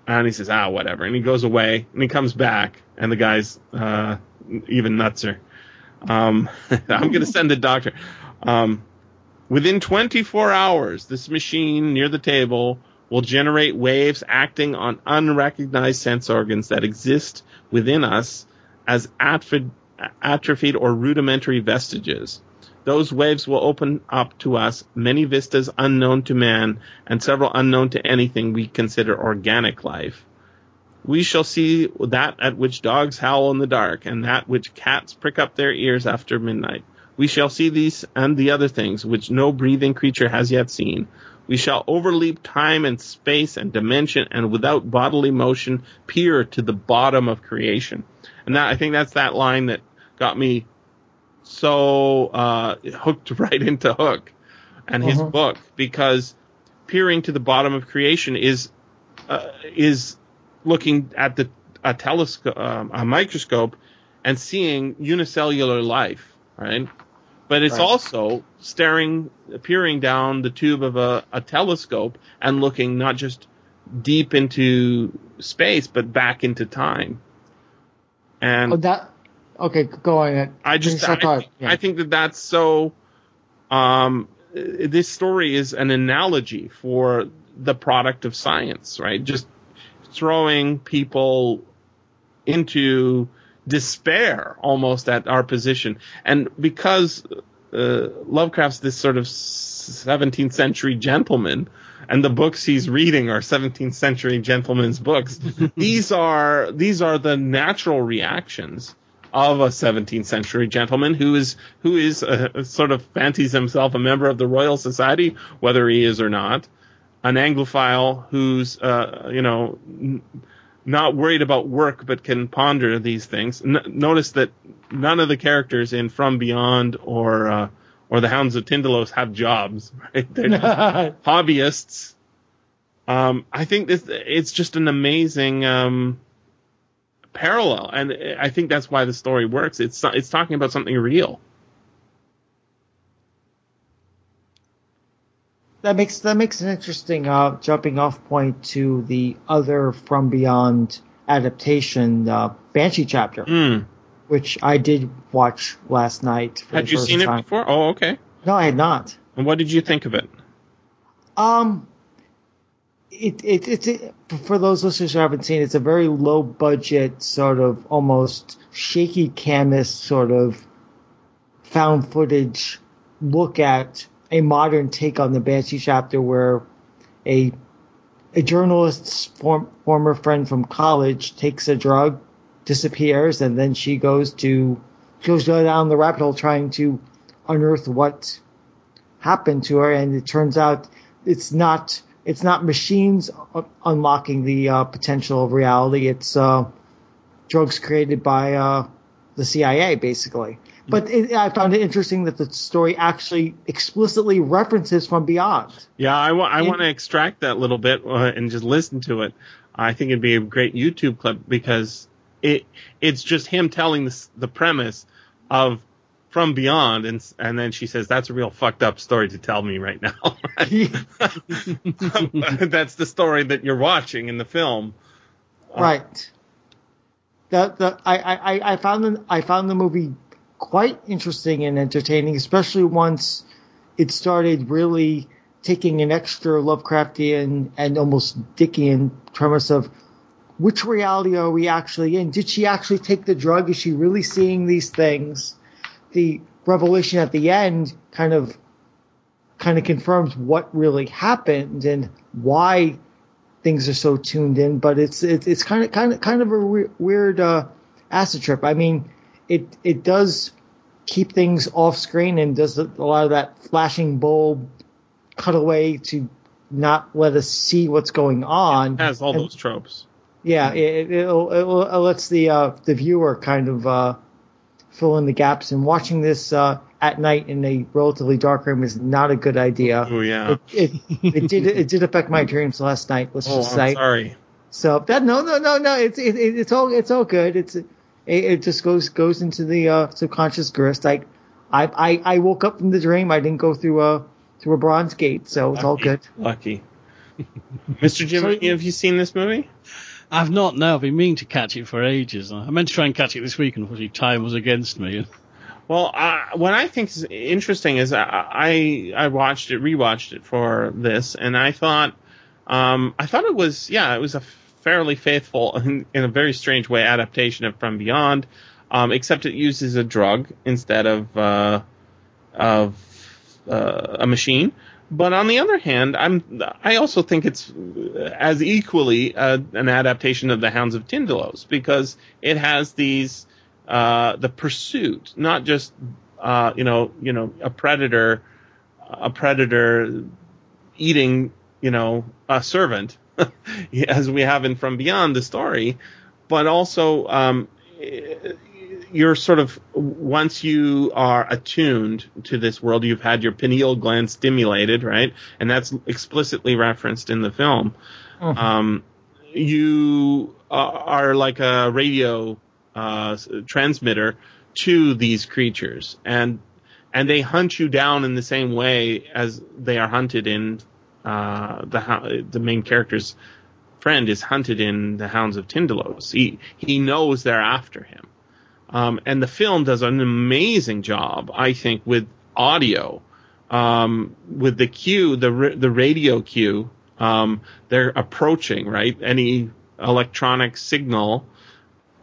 And he says, ah, whatever. And he goes away, and he comes back, and the guy's uh, even nutser. Um, I'm going to send the doctor. Um, within twenty-four hours, this machine near the table will generate waves acting on unrecognized sense organs that exist within us as atrophied or rudimentary vestiges. Those waves will open up to us many vistas unknown to man and several unknown to anything we consider organic life. We shall see that at which dogs howl in the dark and that which cats prick up their ears after midnight. We shall see these and the other things which no breathing creature has yet seen. We shall overleap time and space and dimension and without bodily motion peer to the bottom of creation. And that, I think that's that line that got me so uh, hooked right into Hook and his uh-huh. book, because peering to the bottom of creation is uh, is looking at the a telescope, um, a microscope, and seeing unicellular life, right? But it's right. also staring, peering down the tube of a, a telescope and looking not just deep into space, but back into time. And oh, that. Okay, go on. I just, I, think, yeah. I think that that's so, um, this story is an analogy for the product of science, right? Just throwing people into despair almost at our position. And because uh, Lovecraft's this sort of seventeenth century gentleman, and the books he's reading are seventeenth century gentlemen's books, these are these are the natural reactions of a seventeenth century gentleman who is who is uh, sort of fancies himself a member of the Royal Society, whether he is or not, an Anglophile who's uh, you know n- not worried about work but can ponder these things. N- notice that none of the characters in From Beyond or uh, or the Hounds of Tindalos have jobs, right? They're just hobbyists. Um, I think this it's just an amazing. Um, parallel, and I think that's why the story works. It's it's talking about something real. That makes that makes an interesting uh, jumping off point to the other From Beyond adaptation, the uh, Banshee Chapter, mm. which I did watch last night. For had the you first seen time. It before? Oh, okay. No, I had not. And what did you think of it? Um. It, it, it's it, for those listeners who haven't seen it, it's a very low budget, sort of almost shaky cam-esque sort of found footage look at a modern take on the Banshee Chapter, where a a journalist's form, former friend from college takes a drug, disappears, and then she goes to goes down the rabbit hole trying to unearth what happened to her, and it turns out it's not it's not machines unlocking the uh, potential of reality. It's uh, drugs created by uh, the C I A, basically. But it, I found it interesting that the story actually explicitly references From Beyond. Yeah, I, wa- I want to extract that little bit uh, and just listen to it. I think it'd be a great YouTube clip because it it's just him telling this, the premise of From Beyond, and and then she says, "That's a real fucked up story to tell me right now." That's the story that you're watching in the film, right? Uh, the the I, I, I found the, I found the movie quite interesting and entertaining, especially once it started really taking an extra Lovecraftian and almost Dickian premise of which reality are we actually in? Did she actually take the drug? Is she really seeing these things? The revelation at the end kind of kind of confirms what really happened and why things are so tuned in, but it's it's, it's kind of kind of kind of a re- weird uh, acid trip. I mean, it it does keep things off screen and does a lot of that flashing bulb cutaway to not let us see what's going on. It has all and, those tropes. Yeah, it, it'll, it'll, it lets the uh, the viewer kind of uh, fill in the gaps, and watching this uh, at night in a relatively dark room is not a good idea. Oh yeah, it, it, it did it did affect my dreams last night. Let's oh, just say. I'm sorry. So that no no no no it's it, it's all it's all good. It's it, it just goes goes into the uh, subconscious grist. Like I, I I woke up from the dream. I didn't go through a through a bronze gate, so it's lucky, all good. Lucky, Mister Jim, so, have you seen this movie? I've not now. I've been meaning to catch it for ages. I meant to try and catch it this week, and unfortunately, time was against me. Well, uh, what I think is interesting is I, I I watched it, rewatched it for this, and I thought um, I thought it was yeah, it was a fairly faithful in, in a very strange way adaptation of From Beyond, um, except it uses a drug instead of uh, of uh, a machine. But on the other hand, I'm, I also think it's as equally uh, an adaptation of The Hounds of Tindalos, because it has these, uh, the pursuit, not just, uh, you know, you know, a predator, a predator eating, you know, a servant, as we have in From Beyond the story, but also, um, you're sort of, once you are attuned to this world, you've had your pineal gland stimulated, right? And that's explicitly referenced in the film. Mm-hmm. Um, you are like a radio uh, transmitter to these creatures, and and they hunt you down in the same way as they are hunted in uh, the the main character's friend is hunted in The Hounds of Tindalos. He he knows they're after him. Um, and the film does an amazing job, I think, with audio, um, with the cue, the ra- the radio cue. Um, they're approaching, right? Any electronic signal,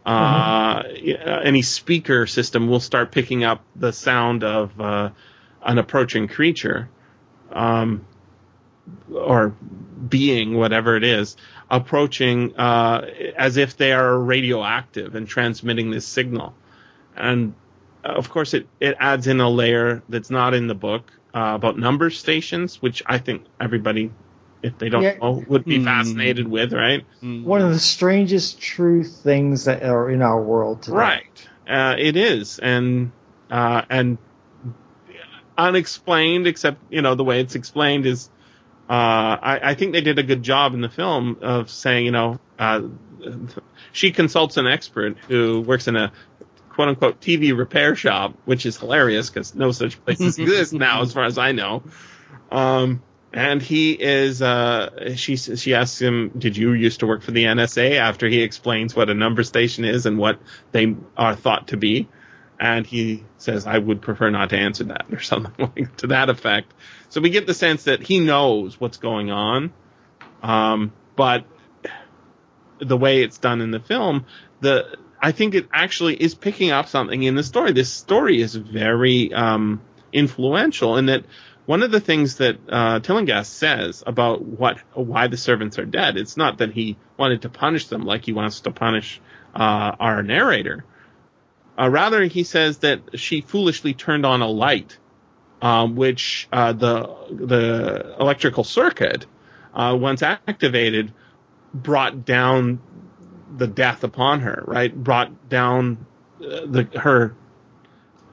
uh, mm-hmm. uh, any speaker system will start picking up the sound of uh, an approaching creature um, or being, whatever it is, approaching uh, as if they are radioactive and transmitting this signal. And uh, of course it, it adds in a layer that's not in the book uh, about number stations, which I think everybody, if they don't yeah. know, would be mm. fascinated with, right? One of the strangest true things that are in our world today. Right. Uh, it is. And, uh, and unexplained, except, you know, the way it's explained is, Uh, I, I think they did a good job in the film of saying, you know, uh, she consults an expert who works in a quote unquote T V repair shop, which is hilarious because no such places exist now, as far as I know. Um, and he is, uh, she, she asks him, did you used to work for the N S A, after he explains what a number station is and what they are thought to be. And he says, I would prefer not to answer that, or something like to that effect. So we get the sense that he knows what's going on. Um, but the way it's done in the film, the I think it actually is picking up something in the story. This story is very um, influential in that one of the things that uh, Tillinghast says about what why the servants are dead, it's not that he wanted to punish them like he wants to punish uh, our narrator. Uh, rather, he says that she foolishly turned on a light, um, which uh, the the electrical circuit uh, once activated, brought down the death upon her, right? Brought down uh, the her,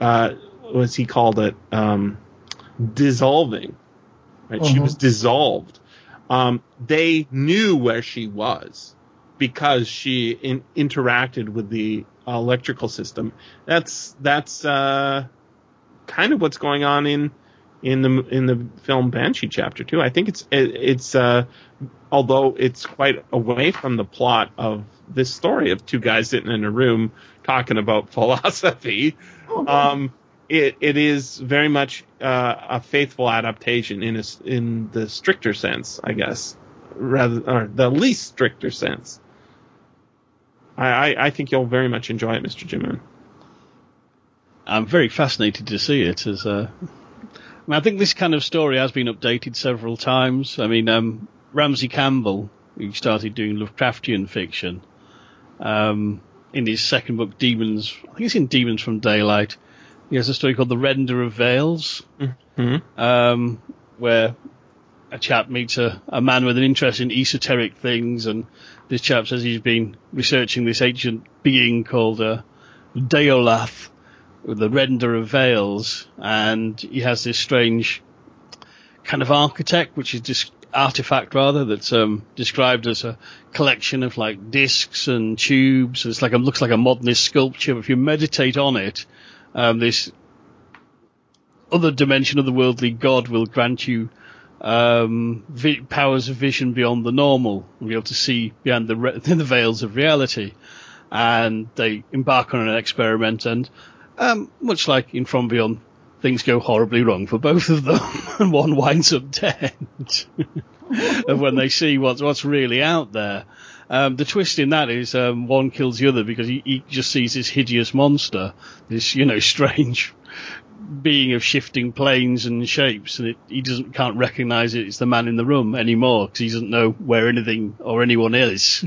uh, what's he called it, um, dissolving. Right? Uh-huh. She was dissolved. Um, they knew where she was because she in, interacted with the electrical system. That's that's uh, kind of what's going on in in the in the film Banshee Chapter too. I think it's it, it's uh, although it's quite away from the plot of this story of two guys sitting in a room talking about philosophy. Oh, um, it it is very much uh, a faithful adaptation in a, in the stricter sense, I guess, rather or the least stricter sense. I, I think you'll very much enjoy it, Mister Jim Moon. I'm very fascinated to see it. As uh, I, mean, I think this kind of story has been updated several times. I mean, um, Ramsey Campbell, who started doing Lovecraftian fiction, um, in his second book, Demons, I think it's in Demons from Daylight, he has a story called The Render of Veils, mm-hmm. um, where a chap meets a, a man with an interest in esoteric things, and this chap says he's been researching this ancient being called uh, Deolath, the Render of Veils, and he has this strange kind of architect, which is dis- artifact rather, that's um, described as a collection of like discs and tubes. It's like it looks like a modernist sculpture. If you meditate on it, um, this other dimension of the worldly god will grant you Um, vi- powers of vision beyond the normal, and be able to see behind the, re- the veils of reality. And they embark on an experiment, and um, much like in From Beyond, things go horribly wrong for both of them, and one winds up dead. And when they see what's what's really out there, um, the twist in that is um, one kills the other because he, he just sees this hideous monster, this you know strange being of shifting planes and shapes, and it, he doesn't can't recognise it. It's the man in the room anymore because he doesn't know where anything or anyone is.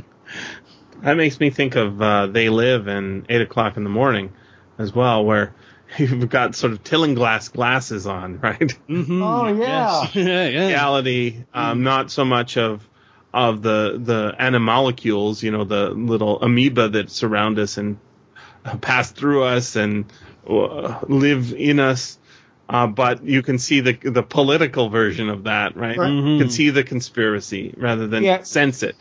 That makes me think of uh, They Live and Eight O'Clock in the Morning as well, where you've got sort of Tillinghast glasses on, right? Mm-hmm. Oh yeah, yes. yeah, yeah. Reality, um, mm. not so much of of the the animalcules, you know, the little amoeba that surround us and pass through us and live in us, uh, but you can see the the political version of that, right? right. Mm-hmm. You can see the conspiracy rather than yeah. sense it.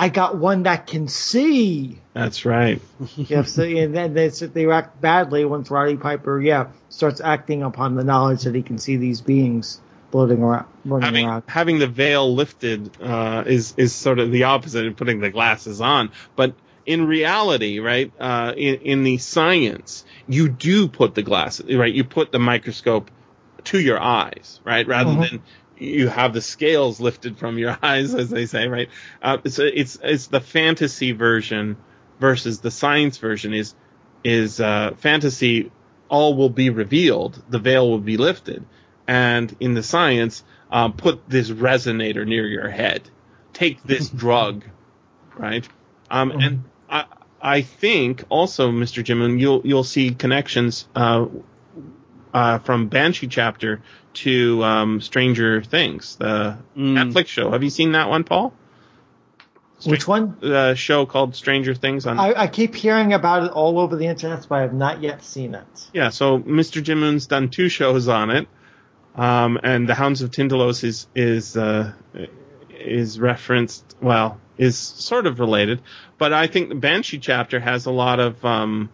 I got one that can see. That's right. yeah, so, and then they, they act badly once Roddy Piper, yeah, starts acting upon the knowledge that he can see these beings floating around. Having, around. having the veil lifted uh, is is sort of the opposite of putting the glasses on, but. In reality, right, uh, in, in the science, you do put the glasses, right? You put the microscope to your eyes, right? Rather uh-huh. than you have the scales lifted from your eyes, as they say, right? Uh, so it's it's the fantasy version versus the science version. Is is uh, fantasy, all will be revealed, the veil will be lifted, and in the science, uh, put this resonator near your head, take this drug, right? Um, uh-huh. And I, I think also, Mister Jim Moon, you'll you'll see connections uh, uh, from Banshee Chapter to um, Stranger Things, the mm. Netflix show. Have you seen that one, Paul? Str- Which one? The show called Stranger Things. On I, I keep hearing about it all over the internet, but I have not yet seen it. Yeah, so Mister Jim Moon's done two shows on it, um, and the Hounds of Tindalos is is uh, is referenced well. Is sort of related, but I think the Banshee Chapter has a lot of um,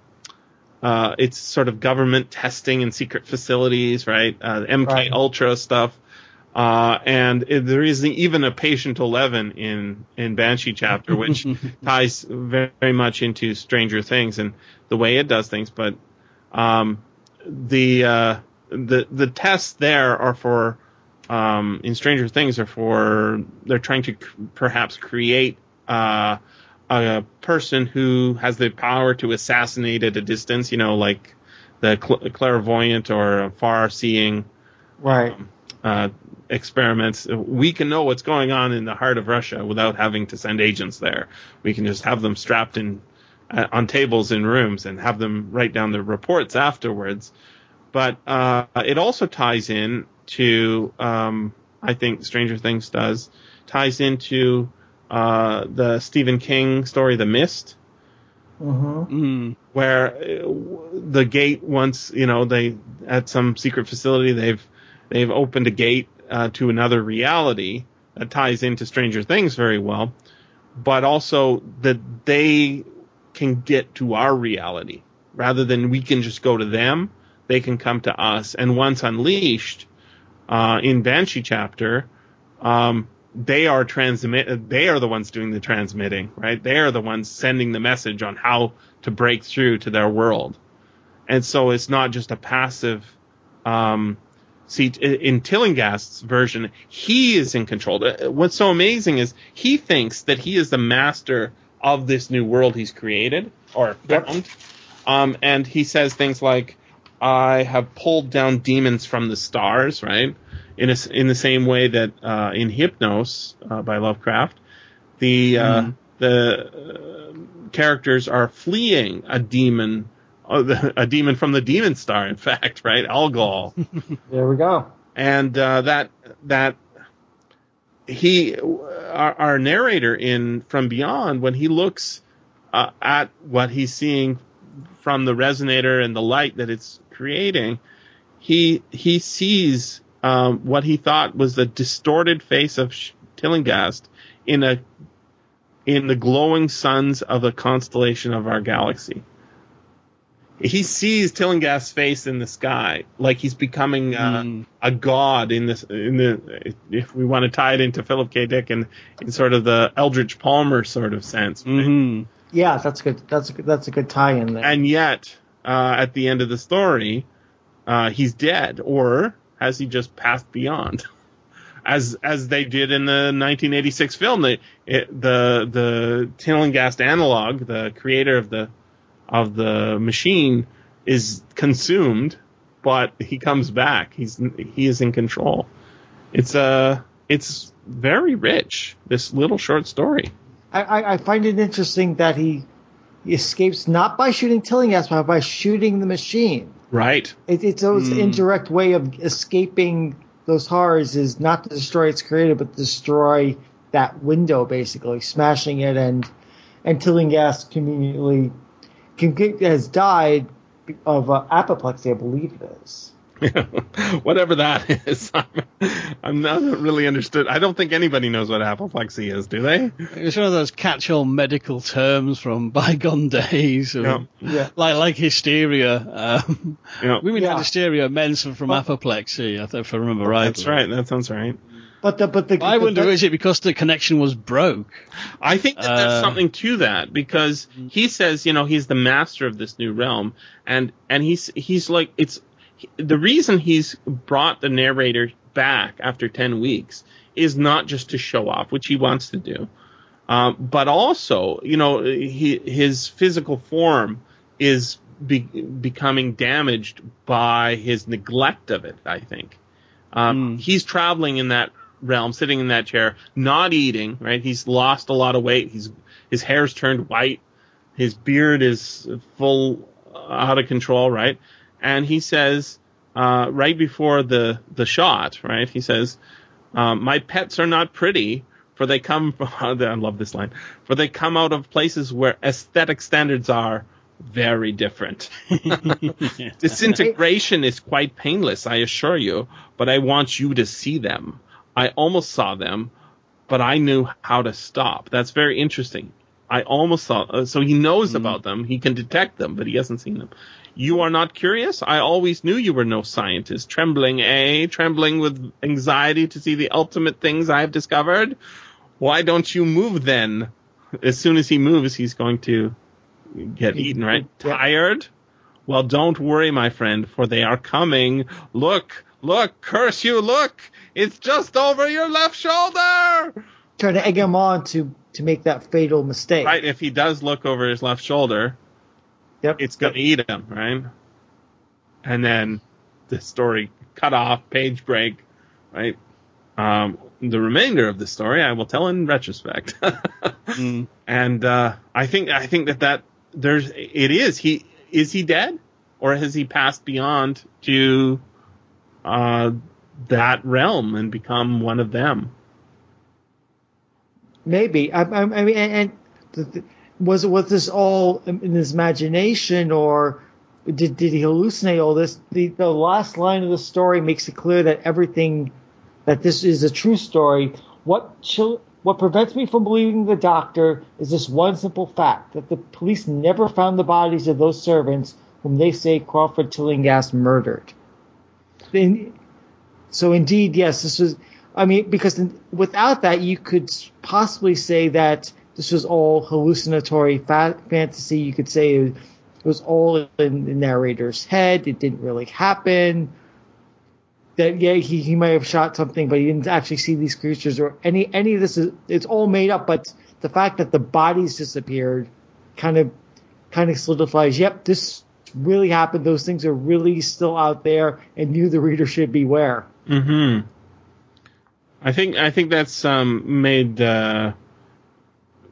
uh, it's sort of government testing and secret facilities, right? Uh, M K right. Ultra stuff, uh, and it, there is even a Patient Eleven in in Banshee Chapter, which ties very, very much into Stranger Things and the way it does things. But um, the uh, the the tests there are for. Um, in Stranger Things are for they're trying to c- perhaps create uh, a person who has the power to assassinate at a distance, you know, like the cl- clairvoyant or far-seeing right. um, uh, experiments. We can know what's going on in the heart of Russia without having to send agents there. We can just have them strapped in uh, on tables in rooms and have them write down their reports afterwards. But uh, it also ties in to um, I think Stranger Things does, ties into uh, the Stephen King story, The Mist, mm-hmm. where the gate once, you know, they at some secret facility, they've they've opened a gate uh, to another reality that ties into Stranger Things very well, but also that they can get to our reality rather than we can just go to them. They can come to us. And once unleashed uh, in Banshee Chapter, um, they are transmit. They are the ones doing the transmitting, right? They are the ones sending the message on how to break through to their world. And so it's not just a passive. Um, see, in Tillinghast's version, he is in control. What's so amazing is he thinks that he is the master of this new world he's created or found. Um, and he says things like, I have pulled down demons from the stars, right? In a, in the same way that uh, in Hypnos uh, by Lovecraft, the uh, mm. the uh, characters are fleeing a demon, uh, a demon from the demon star. In fact, right, Algol. There we go. And uh, that that he, our, our narrator in From Beyond, when he looks uh, at what he's seeing from the resonator and the light that it's creating, he he sees um, what he thought was the distorted face of Tillinghast in a in the glowing suns of the constellation of our galaxy. He sees Tillinghast's face in the sky, like he's becoming uh, mm. a god in this. In the, if we want to tie it into Philip K. Dick and in sort of the Eldridge Palmer sort of sense. Right? Mm-hmm. Yeah, that's good. That's that's a good tie-in there. And yet, uh, at the end of the story, uh, he's dead, or has he just passed beyond? As as they did in the nineteen eighty-six film, they, it, the the Tillinghast analog, the creator of the of the machine, is consumed, but he comes back. He's he is in control. It's uh it's very rich, this little short story. I, I find it interesting that he escapes not by shooting Tillinghast, but by shooting the machine. Right. It, it's always mm. indirect way of escaping those horrors is not to destroy its creator, but destroy that window, basically, smashing it. And and Tillinghast conveniently has died of uh, apoplexy, I believe it is. Whatever that is, I'm, I'm not really understood. I don't think anybody knows what apoplexy is, do they? It's one of those catch-all medical terms from bygone days, of, yeah. Yeah. like like hysteria. Um, yeah. Women yeah. had hysteria, men suffer from but, apoplexy. I think if I remember right. That's right. That sounds right. But the but the. But I the, wonder the, is it because the connection was broke? I think that uh, there's something to that because he says, you know, he's the master of this new realm, and and he's he's like it's. The reason he's brought the narrator back after ten weeks is not just to show off, which he wants to do, um, but also, you know, he, his physical form is be, becoming damaged by his neglect of it, I think. Um, mm. He's traveling in that realm, sitting in that chair, not eating, right? He's lost a lot of weight. He's, his hair's turned white. His beard is full out of control, right? And he says, uh, right before the, the shot, right, he says, um, my pets are not pretty, for they come from, I love this line, for they come out of places where aesthetic standards are very different. Disintegration is quite painless, I assure you, but I want you to see them. I almost saw them, but I knew how to stop. That's very interesting. I almost saw, uh, so he knows mm. about them. He can detect them, but he hasn't seen them. You are not curious? I always knew you were no scientist. Trembling, eh? Trembling with anxiety to see the ultimate things I have discovered? Why don't you move then? As soon as he moves, he's going to get eaten, right? Yeah. Tired? Well, don't worry, my friend, for they are coming. Look, look, curse you, look! It's just over your left shoulder! Try to egg him on to, to make that fatal mistake. Right, if he does look over his left shoulder... Yep. It's going to eat him, right? And then the story cut off, page break, right? Um, the remainder of the story I will tell in retrospect. mm. And uh, I think I think that, that there's it is he is he dead, or has he passed beyond to uh, that realm and become one of them. Maybe. I, I, I mean, and was was this all in his imagination, or did did he hallucinate all this? The, the last line of the story makes it clear that everything, that this is a true story. What chill, what prevents me from believing the doctor is this one simple fact, that the police never found the bodies of those servants whom they say Crawford Tillinghast murdered. In, so indeed, yes, this was... I mean, because without that, you could possibly say that this was all hallucinatory fa- fantasy. You could say it was all in the narrator's head. It didn't really happen. That, yeah, he, he might have shot something, but he didn't actually see these creatures or any any of this. Is, it's all made up, but the fact that the bodies disappeared kind of kind of solidifies, yep, this really happened. Those things are really still out there, and you, the reader, should beware. Mm-hmm. I think I think that's um, made uh,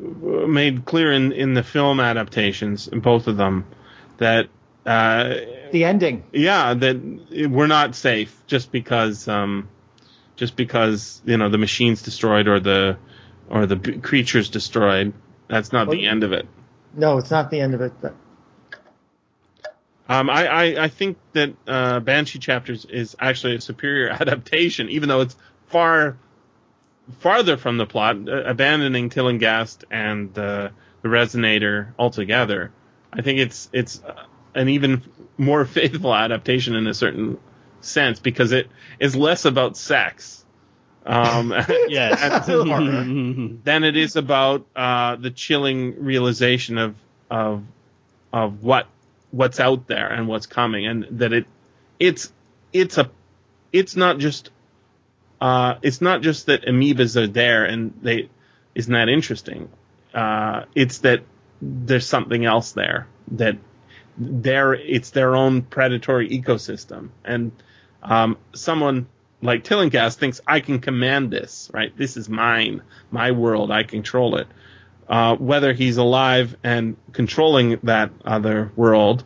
made clear in, in the film adaptations, in both of them, that uh, the ending, yeah, that we're not safe just because um, just because you know the machine's destroyed or the or the b- creature's destroyed. That's not well, the end of it. No, it's not the end of it. But... Um, I, I I think that uh, Banshee Chapters is actually a superior adaptation, even though it's far farther from the plot, uh, abandoning Tillinghast and uh, the Resonator altogether. I think it's it's an even more faithful adaptation in a certain sense because it is less about sex, um, yes, than it is about uh, the chilling realization of of of what what's out there and what's coming, and that it it's it's a it's not just. Uh, it's not just that amoebas are there and they isn't that interesting. Uh, it's that there's something else there, that there it's their own predatory ecosystem, and um, someone like Tillinghast thinks I can command this, right? This is mine, my world, I control it. Uh, whether he's alive and controlling that other world,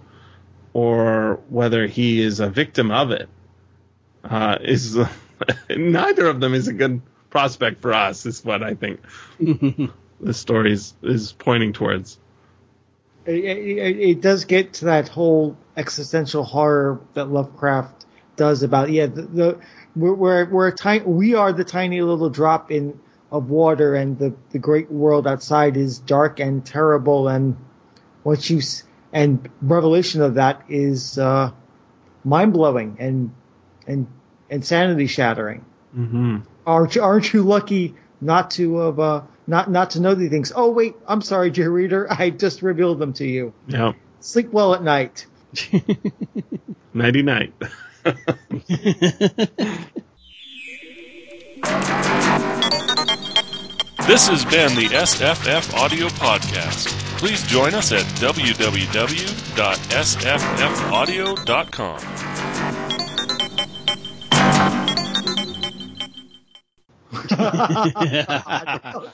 or whether he is a victim of it, uh, is. Uh, Neither of them is a good prospect for us, is what I think the story is, is pointing towards. It, it, it does get to that whole existential horror that Lovecraft does about yeah, the, the we're we're, we're a tiny, we are the tiny little drop in of water, and the, the great world outside is dark and terrible, and once you and revelation of that is uh, mind blowing and and. Insanity shattering. Mm-hmm. Aren't, aren't you lucky not to have, uh, not not to know these things? Oh wait, I'm sorry, dear reader, I just revealed them to you. Yeah. Sleep well at night. Nighty night. This has been the S F F Audio Podcast. Please join us at w w w dot s f f audio dot com. Yeah.